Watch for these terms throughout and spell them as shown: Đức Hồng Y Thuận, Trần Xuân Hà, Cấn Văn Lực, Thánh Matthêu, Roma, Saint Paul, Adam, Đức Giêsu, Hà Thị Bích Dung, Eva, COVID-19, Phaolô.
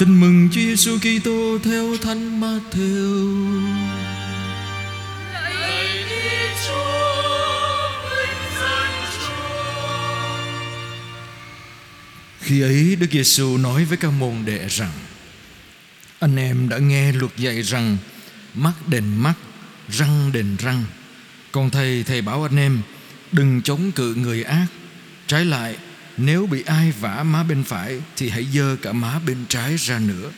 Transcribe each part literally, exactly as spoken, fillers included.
Tin mừng Chúa Giêsu Kitô theo Thánh Matthêu. Lạy Chúa, vinh danh Chúa. Khi ấy Đức Giêsu nói với các môn đệ rằng: Anh em đã nghe luật dạy rằng mắt đền mắt, răng đền răng. Còn thầy thầy bảo anh em đừng chống cự người ác. Trái lại, nếu bị ai vả má bên phải thì hãy giơ cả má bên trái ra nữa.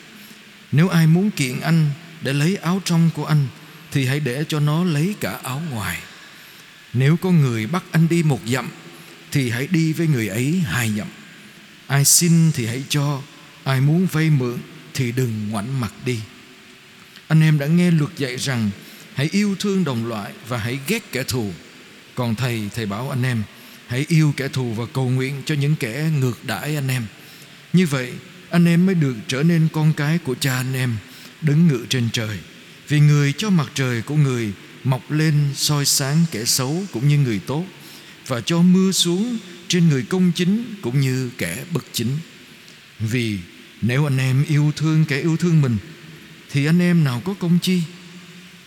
Nếu ai muốn kiện anh để lấy áo trong của anh thì hãy để cho nó lấy cả áo ngoài. Nếu có người bắt anh đi một dặm thì hãy đi với người ấy hai dặm. Ai xin thì hãy cho, ai muốn vay mượn thì đừng ngoảnh mặt đi. Anh em đã nghe luật dạy rằng hãy yêu thương đồng loại và hãy ghét kẻ thù. Còn thầy thầy bảo anh em hãy yêu kẻ thù và cầu nguyện cho những kẻ ngược đãi anh em. Như vậy anh em mới được trở nên con cái của Cha anh em đứng ngự trên trời. Vì Người cho mặt trời của Người mọc lên soi sáng kẻ xấu cũng như người tốt, và cho mưa xuống trên người công chính cũng như kẻ bất chính. Vì nếu anh em yêu thương kẻ yêu thương mình thì anh em nào có công chi?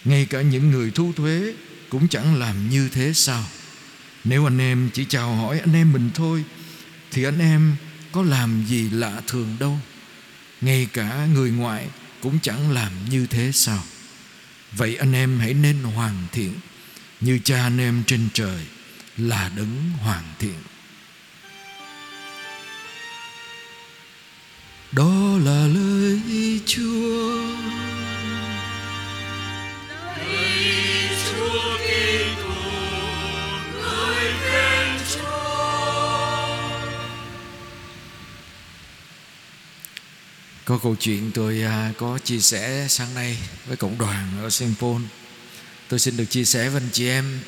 Ngay cả những người thu thuế cũng chẳng làm như thế sao? Nếu anh em chỉ chào hỏi anh em mình thôi thì anh em có làm gì lạ thường đâu. Ngay cả người ngoại cũng chẳng làm như thế sao? Vậy anh em hãy nên hoàn thiện như Cha anh em trên trời là đấng hoàn thiện. Đó là lời Chúa. Có câu chuyện tôi có chia sẻ sáng nay với cộng đoàn ở Saint Paul. Tôi xin được chia sẻ với anh chị em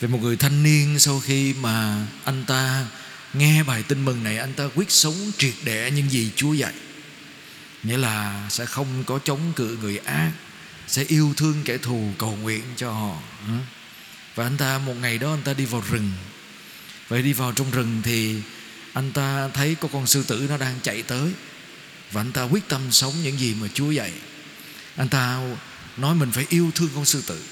về một người thanh niên. Sau khi mà anh ta nghe bài tin mừng này, anh ta quyết sống triệt để những gì Chúa dạy. Nghĩa là sẽ không có chống cự người ác, sẽ yêu thương kẻ thù, cầu nguyện cho họ. Và anh ta một ngày đó anh ta đi vào rừng. Vậy đi vào trong rừng thì anh ta thấy có con sư tử nó đang chạy tới. Và anh ta quyết tâm sống những gì mà Chúa dạy. Anh ta nói mình phải yêu thương con sư tử,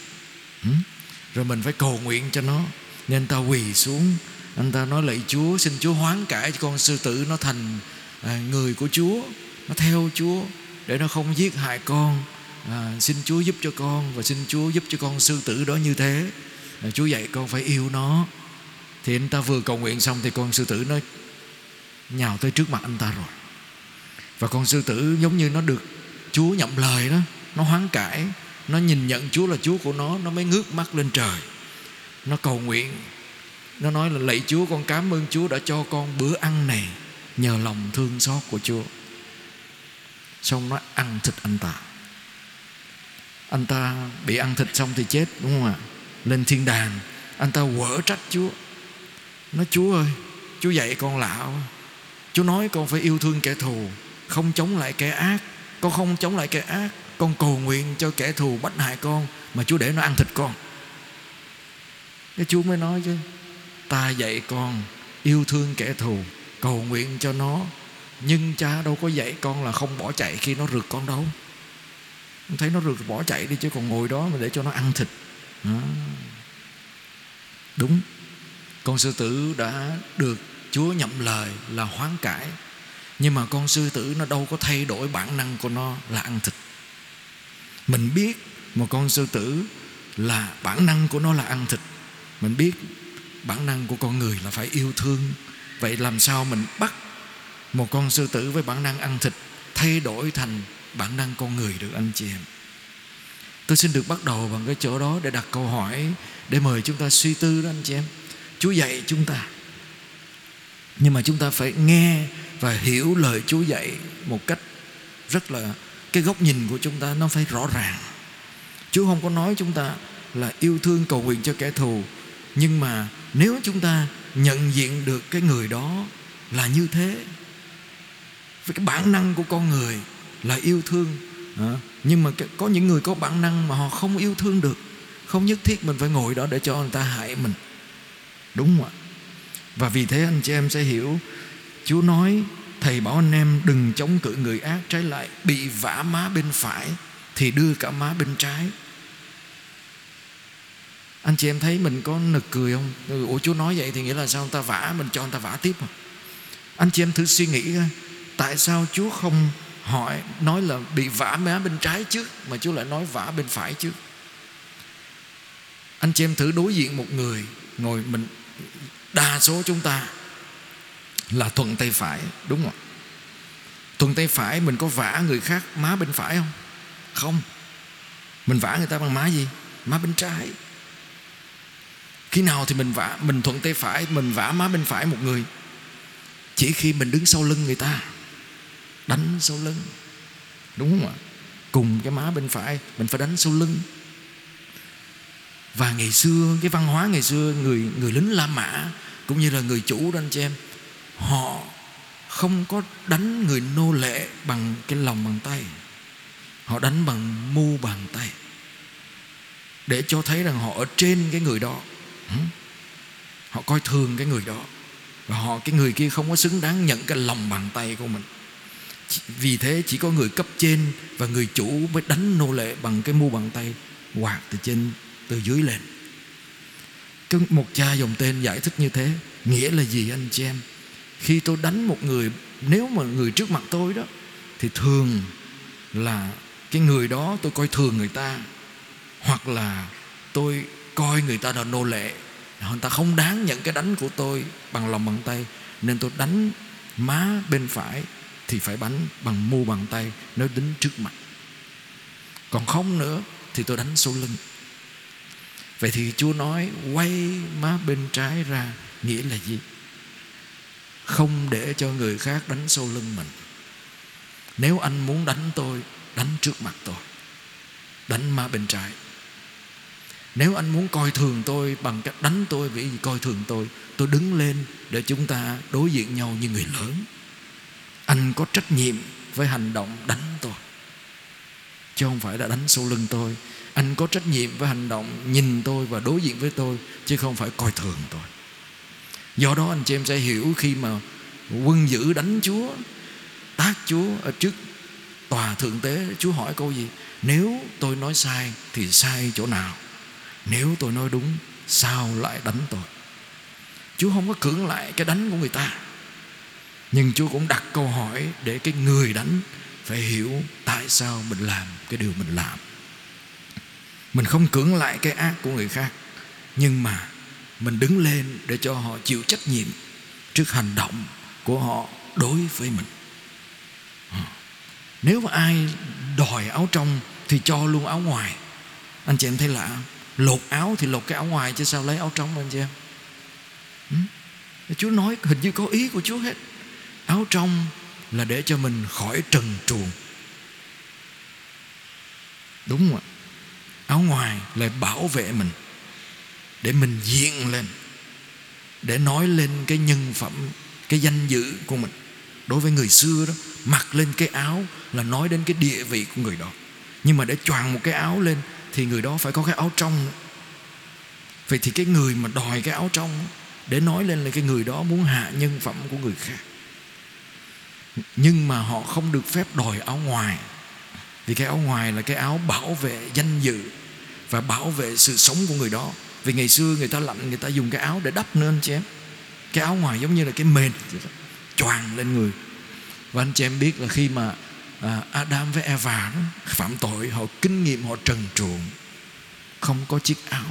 rồi mình phải cầu nguyện cho nó. Nên anh ta quỳ xuống, anh ta nói: Lạy Chúa, xin Chúa hoán cải cho con sư tử nó thành người của Chúa, nó theo Chúa, để nó không giết hại con. à, Xin Chúa giúp cho con, và xin Chúa giúp cho con sư tử đó như thế. à, Chúa dạy con phải yêu nó. Thì anh ta vừa cầu nguyện xong thì con sư tử nó nhào tới trước mặt anh ta rồi. Và con sư tử giống như nó được Chúa nhậm lời đó, nó hoán cải, nó nhìn nhận Chúa là Chúa của nó, nó mới ngước mắt lên trời, nó cầu nguyện. Nó nói là: Lạy Chúa, con cảm ơn Chúa đã cho con bữa ăn này nhờ lòng thương xót của Chúa. Xong nó ăn thịt anh ta. Anh ta bị ăn thịt xong thì chết, đúng không ạ? Lên thiên đàng, anh ta quở trách Chúa. Nói: Chúa ơi, Chúa dạy con lạ quá. Chúa nói con phải yêu thương kẻ thù, không chống lại kẻ ác. Con không chống lại kẻ ác, con cầu nguyện cho kẻ thù bách hại con, mà Chúa để nó ăn thịt con. Cái Chúa mới nói chứ: Ta dạy con yêu thương kẻ thù, cầu nguyện cho nó, nhưng Cha đâu có dạy con là không bỏ chạy khi nó rượt con đâu. Con thấy nó rượt bỏ chạy đi, chứ còn ngồi đó mà để cho nó ăn thịt. Đó. Đúng, con sư tử đã được Chúa nhậm lời là hoán cải, nhưng mà con sư tử nó đâu có thay đổi bản năng của nó là ăn thịt. Mình biết một con sư tử là bản năng của nó là ăn thịt. Mình biết bản năng của con người là phải yêu thương. Vậy làm sao mình bắt một con sư tử với bản năng ăn thịt thay đổi thành bản năng con người được, anh chị em? Tôi xin được bắt đầu bằng cái chỗ đó để đặt câu hỏi, để mời chúng ta suy tư đó, anh chị em. Chúa dạy chúng ta, nhưng mà chúng ta phải nghe và hiểu lời Chúa dạy một cách rất là, cái góc nhìn của chúng ta nó phải rõ ràng. Chúa không có nói chúng ta là yêu thương cầu nguyện cho kẻ thù, nhưng mà nếu chúng ta nhận diện được cái người đó là như thế, với cái bản năng của con người là yêu thương. Nhưng mà có những người có bản năng mà họ không yêu thương được. Không nhất thiết mình phải ngồi đó để cho người ta hại mình, đúng không ạ? Và vì thế anh chị em sẽ hiểu Chúa nói Thầy bảo anh em đừng chống cự người ác, trái lại bị vả má bên phải thì đưa cả má bên trái. Anh chị em thấy mình có nực cười không? Ủa Chúa nói vậy thì nghĩa là sao người ta vả, mình cho người ta vả tiếp à? Anh chị em thử suy nghĩ coi, tại sao Chúa không hỏi nói là bị vả má bên trái trước, mà Chúa lại nói vả bên phải trước? Anh chị em thử đối diện một người ngồi mình, đa số chúng ta là thuận tay phải, đúng không? Thuận tay phải mình có vả người khác má bên phải không? Không. Mình vả người ta bằng má gì? Má bên trái. Khi nào thì mình vả, mình thuận tay phải mình vả má bên phải một người? Chỉ khi mình đứng sau lưng người ta, đánh sau lưng, đúng không ạ? Cùng cái má bên phải mình phải đánh sau lưng. Và ngày xưa, cái văn hóa ngày xưa, người người lính La Mã cũng như là người chủ đó anh chị em, họ không có đánh người nô lệ bằng cái lòng bàn tay, họ đánh bằng mu bàn tay để cho thấy rằng họ ở trên cái người đó. Họ coi thường cái người đó, và họ cái người kia không có xứng đáng nhận cái lòng bàn tay của mình. Vì thế chỉ có người cấp trên và người chủ mới đánh nô lệ bằng cái mu bàn tay, quạt từ trên từ dưới lên. Một cha dòng tên giải thích như thế. Nghĩa là gì anh chị em? Khi tôi đánh một người, nếu mà người trước mặt tôi đó, thì thường là cái người đó tôi coi thường người ta, hoặc là tôi coi người ta là nô lệ, người ta không đáng nhận cái đánh của tôi bằng lòng bàn tay, nên tôi đánh má bên phải thì phải đánh bằng mu bàn tay nếu đứng trước mặt, còn không nữa thì tôi đánh sau lưng. Vậy thì Chúa nói quay má bên trái ra, nghĩa là gì? Không để cho người khác đánh sau lưng mình. Nếu anh muốn đánh tôi, đánh trước mặt tôi, đánh má bên trái. Nếu anh muốn coi thường tôi bằng cách đánh tôi, vì coi thường tôi, tôi đứng lên để chúng ta đối diện nhau như người lớn. Anh có trách nhiệm với hành động đánh tôi, chứ không phải là đánh sau lưng tôi. Anh có trách nhiệm với hành động nhìn tôi và đối diện với tôi, chứ không phải coi thường tôi. Do đó anh chị em sẽ hiểu khi mà quân dữ đánh Chúa, tát Chúa ở trước tòa thượng tế, Chúa hỏi câu gì? Nếu tôi nói sai thì sai chỗ nào? Nếu tôi nói đúng, sao lại đánh tôi? Chúa không có cưỡng lại cái đánh của người ta, nhưng Chúa cũng đặt câu hỏi để cái người đánh phải hiểu tại sao mình làm cái điều mình làm. Mình không cưỡng lại cái ác của người khác, nhưng mà mình đứng lên để cho họ chịu trách nhiệm trước hành động của họ đối với mình. Nếu mà ai đòi áo trong thì cho luôn áo ngoài. Anh chị em thấy lạ, lột áo thì lột cái áo ngoài, chứ sao lấy áo trong anh chị em? Chúa nói hình như có ý của Chúa hết. Áo trong là để cho mình khỏi trần truồng, đúng không ạ? Áo ngoài là bảo vệ mình, để mình diện lên, để nói lên cái nhân phẩm, cái danh dự của mình. Đối với người xưa đó, mặc lên cái áo là nói đến cái địa vị của người đó. Nhưng mà để choàng một cái áo lên thì người đó phải có cái áo trong. Vậy thì cái người mà đòi cái áo trong để nói lên là cái người đó muốn hạ nhân phẩm của người khác. Nhưng mà họ không được phép đòi áo ngoài, vì cái áo ngoài là cái áo bảo vệ danh dự và bảo vệ sự sống của người đó. Vì ngày xưa người ta lạnh, người ta dùng cái áo để đắp nữa anh chị em. Cái áo ngoài giống như là cái mền choàng lên người. Và anh chị em biết là khi mà à, Adam với Eva đó, phạm tội, họ kinh nghiệm, họ trần truồng, không có chiếc áo.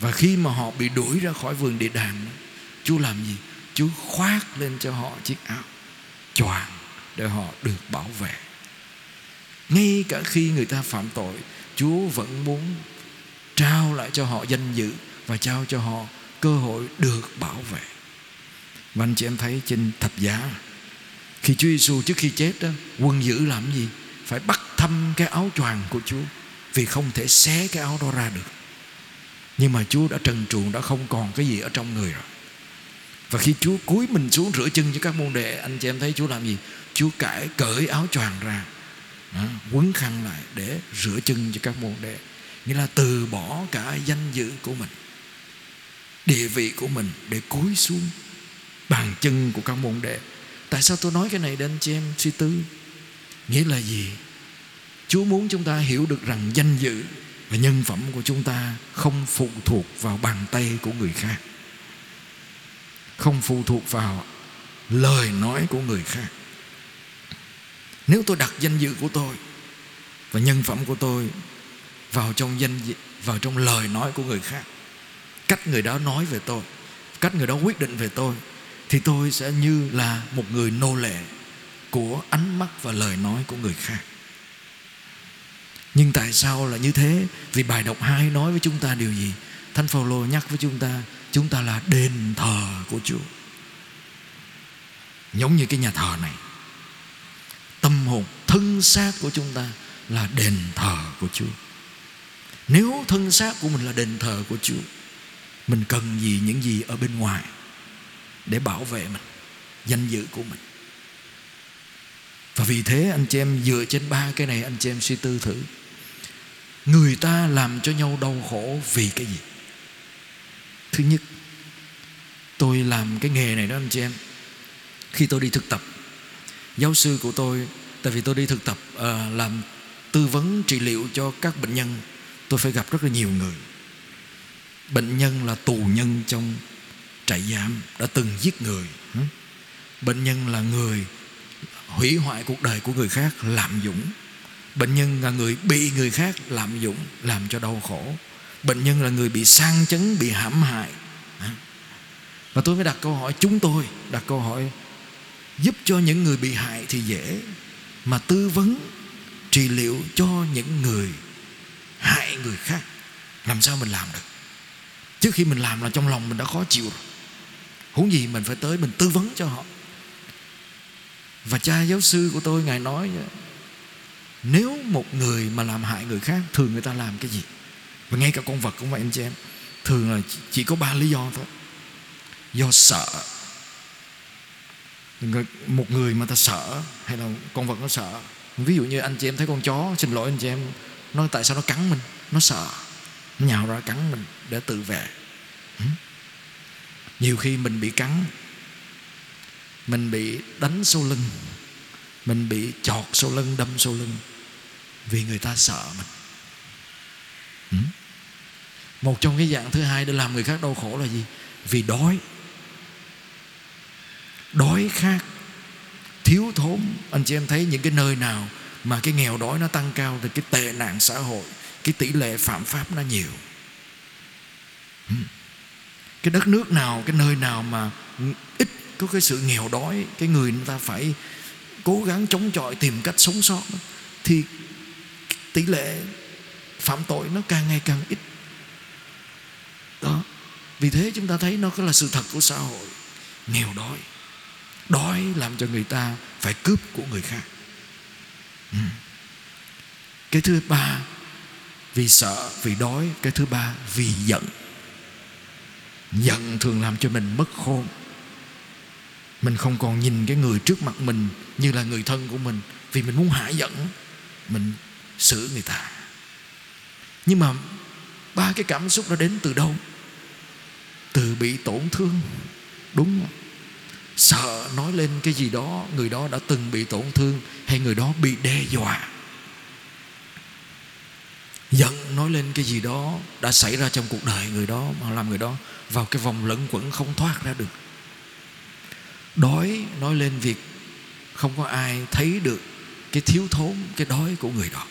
Và khi mà họ bị đuổi ra khỏi vườn địa đàng, Chúa làm gì? Chúa khoác lên cho họ chiếc áo choàng để họ được bảo vệ. Ngay cả khi người ta phạm tội, Chúa vẫn muốn trao lại cho họ danh dự và trao cho họ cơ hội được bảo vệ. Và anh chị em thấy trên thập giá, khi Chúa Giêsu trước khi chết đó, quân dữ làm gì? Phải bắt thăm cái áo choàng của Chúa, vì không thể xé cái áo đó ra được. Nhưng mà Chúa đã trần truồng, đã không còn cái gì ở trong người rồi. Và khi Chúa cúi mình xuống rửa chân cho các môn đệ, anh chị em thấy Chúa làm gì? Chúa cải cởi áo choàng ra, quấn khăn lại để rửa chân cho các môn đệ. Nghĩa là từ bỏ cả danh dự của mình, địa vị của mình để cúi xuống bàn chân của các môn đệ. Tại sao tôi nói cái này để anh chị em suy tư? Nghĩa là gì? Chúa muốn chúng ta hiểu được rằng danh dự và nhân phẩm của chúng ta không phụ thuộc vào bàn tay của người khác, không phụ thuộc vào lời nói của người khác. Nếu tôi đặt danh dự của tôi và nhân phẩm của tôi vào trong danh vào trong lời nói của người khác, cách người đó nói về tôi, cách người đó quyết định về tôi, thì tôi sẽ như là một người nô lệ của ánh mắt và lời nói của người khác. Nhưng tại sao là như thế? Vì bài đọc hai nói với chúng ta điều gì? Thánh Phaolô nhắc với chúng ta, chúng ta là đền thờ của Chúa. Giống như cái nhà thờ này, tâm hồn, thân xác của chúng ta là đền thờ của Chúa. Nếu thân xác của mình là đền thờ của Chúa, mình cần gì những gì ở bên ngoài để bảo vệ mình, danh dự của mình? Và vì thế anh chị em dựa trên ba cái này, anh chị em suy tư thử, người ta làm cho nhau đau khổ vì cái gì? Thứ nhất, tôi làm cái nghề này đó anh chị em, khi tôi đi thực tập, giáo sư của tôi, tại vì tôi đi thực tập à, làm tư vấn trị liệu cho các bệnh nhân, tôi phải gặp rất là nhiều người. Bệnh nhân là tù nhân trong trại giam đã từng giết người. Bệnh nhân là người hủy hoại cuộc đời của người khác, lạm dụng. Bệnh nhân là người bị người khác lạm dụng, làm cho đau khổ. Bệnh nhân là người bị sang chấn, bị hãm hại. Và tôi mới đặt câu hỏi, chúng tôi đặt câu hỏi, giúp cho những người bị hại thì dễ, mà tư vấn trị liệu cho những người hại người khác, làm sao mình làm được? Trước khi mình làm là trong lòng mình đã khó chịu rồi, huống gì mình phải tới mình tư vấn cho họ. Và cha giáo sư của tôi, ngài nói, nếu một người mà làm hại người khác, thường người ta làm cái gì? Và ngay cả con vật cũng vậy anh chị em, thường là chỉ có ba lý do thôi. Do sợ. Một người mà ta sợ, hay là con vật nó sợ. Ví dụ như anh chị em thấy con chó, xin lỗi anh chị em, nó tại sao nó cắn mình? Nó sợ, nó nhào ra cắn mình để tự vệ. Nhiều khi mình bị cắn, mình bị đánh sau lưng, mình bị chọt sau lưng, đâm sau lưng, vì người ta sợ mình. Một trong cái dạng thứ hai để làm người khác đau khổ là gì? Vì đói, đói khát, thiếu thốn. Anh chị em thấy những cái nơi nào mà cái nghèo đói nó tăng cao thì cái tệ nạn xã hội, cái tỷ lệ phạm pháp nó nhiều. Cái đất nước nào, cái nơi nào mà ít có cái sự nghèo đói, cái người người ta phải cố gắng chống chọi, tìm cách sống sót, thì tỷ lệ phạm tội nó càng ngày càng ít. Đó. Vì thế chúng ta thấy nó là sự thật của xã hội. Nghèo đói, đói làm cho người ta phải cướp của người khác. ừ. Cái thứ ba, vì sợ, vì đói. Cái thứ ba, vì giận. Giận thường làm cho mình mất khôn. Mình không còn nhìn cái người trước mặt mình như là người thân của mình, vì mình muốn hạ giận, mình xử người ta. Nhưng mà ba cái cảm xúc nó đến từ đâu? Từ bị tổn thương. Đúng không? Sợ nói lên cái gì đó người đó đã từng bị tổn thương, hay người đó bị đe dọa. Giận nói lên cái gì đó đã xảy ra trong cuộc đời người đó, mà làm người đó vào cái vòng lẩn quẩn không thoát ra được. Đói nói lên việc không có ai thấy được cái thiếu thốn, cái đói của người đó.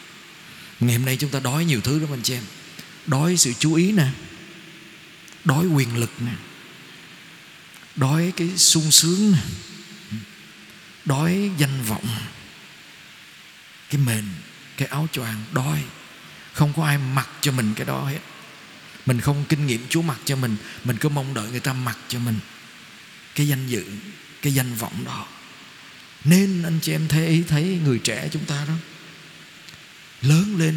Ngày hôm nay chúng ta đói nhiều thứ lắm anh chị em. Đói sự chú ý nè, đói quyền lực nè, đói cái sung sướng nè, đói danh vọng, cái mền, cái áo choàng, đói. Không có ai mặc cho mình cái đó hết. Mình không kinh nghiệm Chúa mặc cho mình, mình cứ mong đợi người ta mặc cho mình cái danh dự, cái danh vọng đó. Nên anh chị em thấy, thấy người trẻ chúng ta đó, lớn lên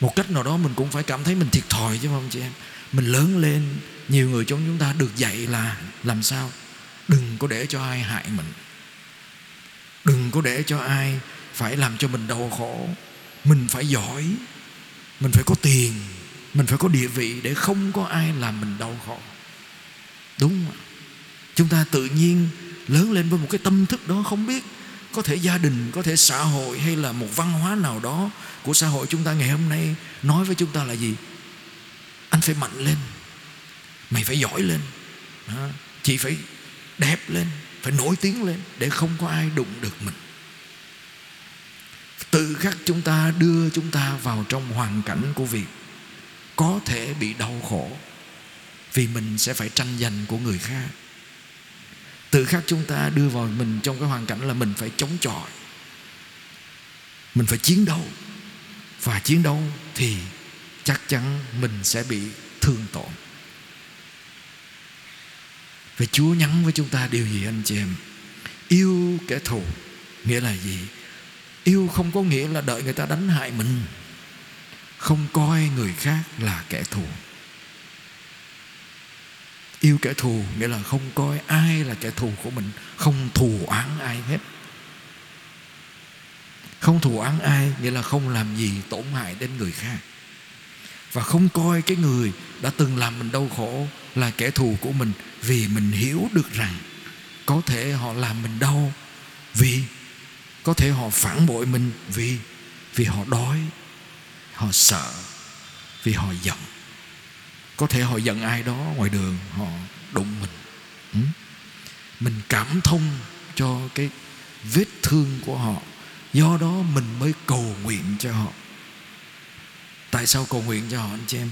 một cách nào đó mình cũng phải cảm thấy mình thiệt thòi chứ không chị em. Mình lớn lên, nhiều người trong chúng ta được dạy là làm sao đừng có để cho ai hại mình, đừng có để cho ai phải làm cho mình đau khổ. Mình phải giỏi, mình phải có tiền, mình phải có địa vị để không có ai làm mình đau khổ. Đúng không? Chúng ta tự nhiên lớn lên với một cái tâm thức đó, không biết có thể gia đình, có thể xã hội hay là một văn hóa nào đó của xã hội chúng ta ngày hôm nay nói với chúng ta là gì? Anh phải mạnh lên, mày phải giỏi lên, chị phải đẹp lên, phải nổi tiếng lên, để không có ai đụng được mình. Tự khắc chúng ta đưa chúng ta vào trong hoàn cảnh của việc có thể bị đau khổ, vì mình sẽ phải tranh giành của người khác. Tự khắc chúng ta đưa vào mình trong cái hoàn cảnh là mình phải chống chọi, mình phải chiến đấu. Và chiến đấu thì chắc chắn mình sẽ bị thương tổn. Vậy Chúa nhắn với chúng ta điều gì anh chị em? Yêu kẻ thù nghĩa là gì? Yêu không có nghĩa là đợi người ta đánh hại mình, không coi người khác là kẻ thù. Yêu kẻ thù nghĩa là không coi ai là kẻ thù của mình, không thù oán ai hết. Không thù oán ai nghĩa là không làm gì tổn hại đến người khác, và không coi cái người đã từng làm mình đau khổ là kẻ thù của mình, vì mình hiểu được rằng có thể họ làm mình đau vì, có thể họ phản bội mình vì, vì họ đói, họ sợ, vì họ giận. Có thể họ giận ai đó ngoài đường, họ đụng mình. ừ? Mình cảm thông cho cái vết thương của họ, do đó mình mới cầu nguyện cho họ. Tại sao cầu nguyện cho họ anh chị em?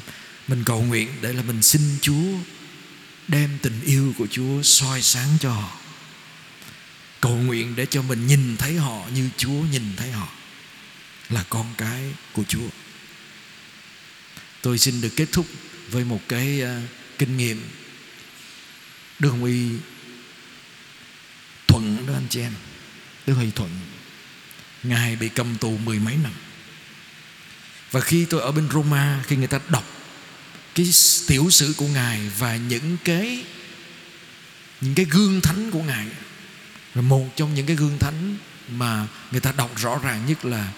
Mình cầu nguyện để là mình xin Chúa đem tình yêu của Chúa soi sáng cho họ. Cầu nguyện để cho mình nhìn thấy họ như Chúa nhìn thấy họ, là con cái của Chúa. Tôi xin được kết thúc với một cái uh, kinh nghiệm Đức Hồng Y Thuận đó anh chị em. Đức Hồng Y Thuận, Ngài bị cầm tù mười mấy năm. Và khi tôi ở bên Roma, khi người ta đọc cái tiểu sử của Ngài và những cái Những cái gương thánh của Ngài, rồi một trong những cái gương thánh mà người ta đọc rõ ràng nhất là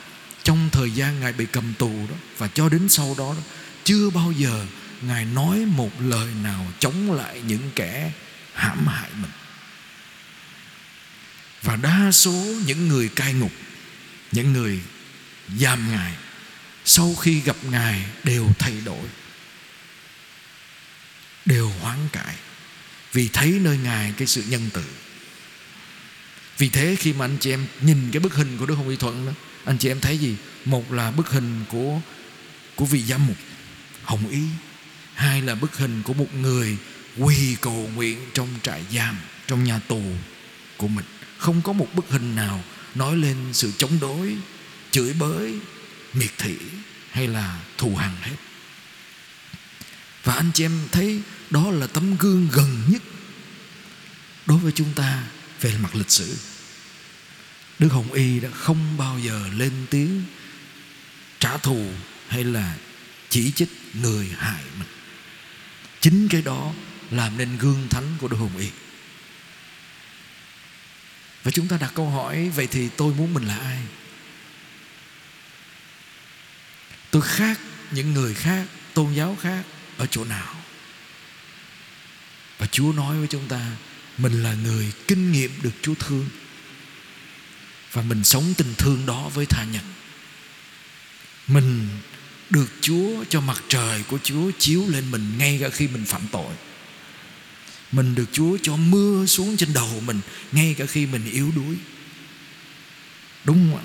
trong thời gian Ngài bị cầm tù đó, và cho đến sau đó, đó chưa bao giờ Ngài nói một lời nào chống lại những kẻ hãm hại mình. Và đa số những người cai ngục, những người giam Ngài, sau khi gặp Ngài đều thay đổi, đều hoán cải, vì thấy nơi Ngài cái sự nhân từ. Vì thế khi mà anh chị em nhìn cái bức hình của Đức Hồng Y Thuận đó, anh chị em thấy gì? Một là bức hình của Của vị giám mục Hồng Y, hai là bức hình của một người quỳ cầu nguyện trong trại giam, trong nhà tù của mình. Không có một bức hình nào nói lên sự chống đối, chửi bới, miệt thị hay là thù hằn hết. Và anh chị em thấy đó là tấm gương gần nhất đối với chúng ta về mặt lịch sử. Đức Hồng Y đã không bao giờ lên tiếng trả thù hay là chỉ trích người hại mình. Chính cái đó làm nên gương thánh của Đức Hồng Y. Và chúng ta đặt câu hỏi, vậy thì tôi muốn mình là ai? Tôi khác những người khác, tôn giáo khác ở chỗ nào? Và Chúa nói với chúng ta, mình là người kinh nghiệm được Chúa thương, và mình sống tình thương đó với tha nhân. Mình được Chúa cho mặt trời của Chúa chiếu lên mình ngay cả khi mình phạm tội. Mình được Chúa cho mưa xuống trên đầu mình ngay cả khi mình yếu đuối. Đúng không ạ?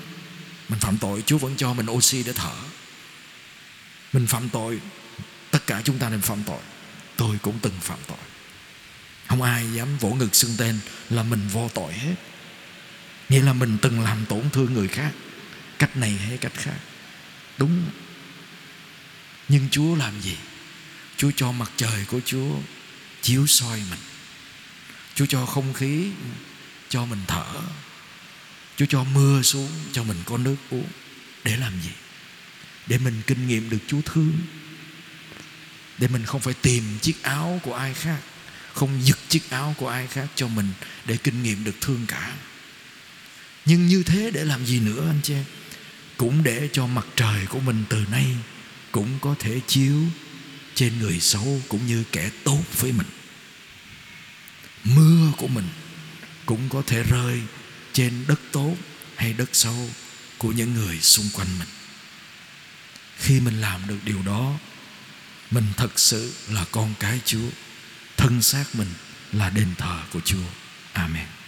Mình phạm tội, Chúa vẫn cho mình oxy để thở. Mình phạm tội, tất cả chúng ta đều phạm tội. Tôi cũng từng phạm tội. Không ai dám vỗ ngực xưng tên là mình vô tội hết. Nghĩa là mình từng làm tổn thương người khác, cách này hay cách khác. Đúng không? Nhưng Chúa làm gì? Chúa cho mặt trời của Chúa chiếu soi mình. Chúa cho không khí cho mình thở. Chúa cho mưa xuống cho mình có nước uống. Để làm gì? Để mình kinh nghiệm được Chúa thương. Để mình không phải tìm chiếc áo của ai khác, không giật chiếc áo của ai khác cho mình, để kinh nghiệm được thương cả. Nhưng như thế để làm gì nữa anh chị? Cũng để cho mặt trời của mình từ nay cũng có thể chiếu trên người xấu cũng như kẻ tốt với mình. mưa của mình cũng có thể rơi trên đất tốt hay đất xấu của những người xung quanh mình. Khi mình làm được điều đó, mình thật sự là con cái Chúa, thân xác mình là đền thờ của Chúa. Amen.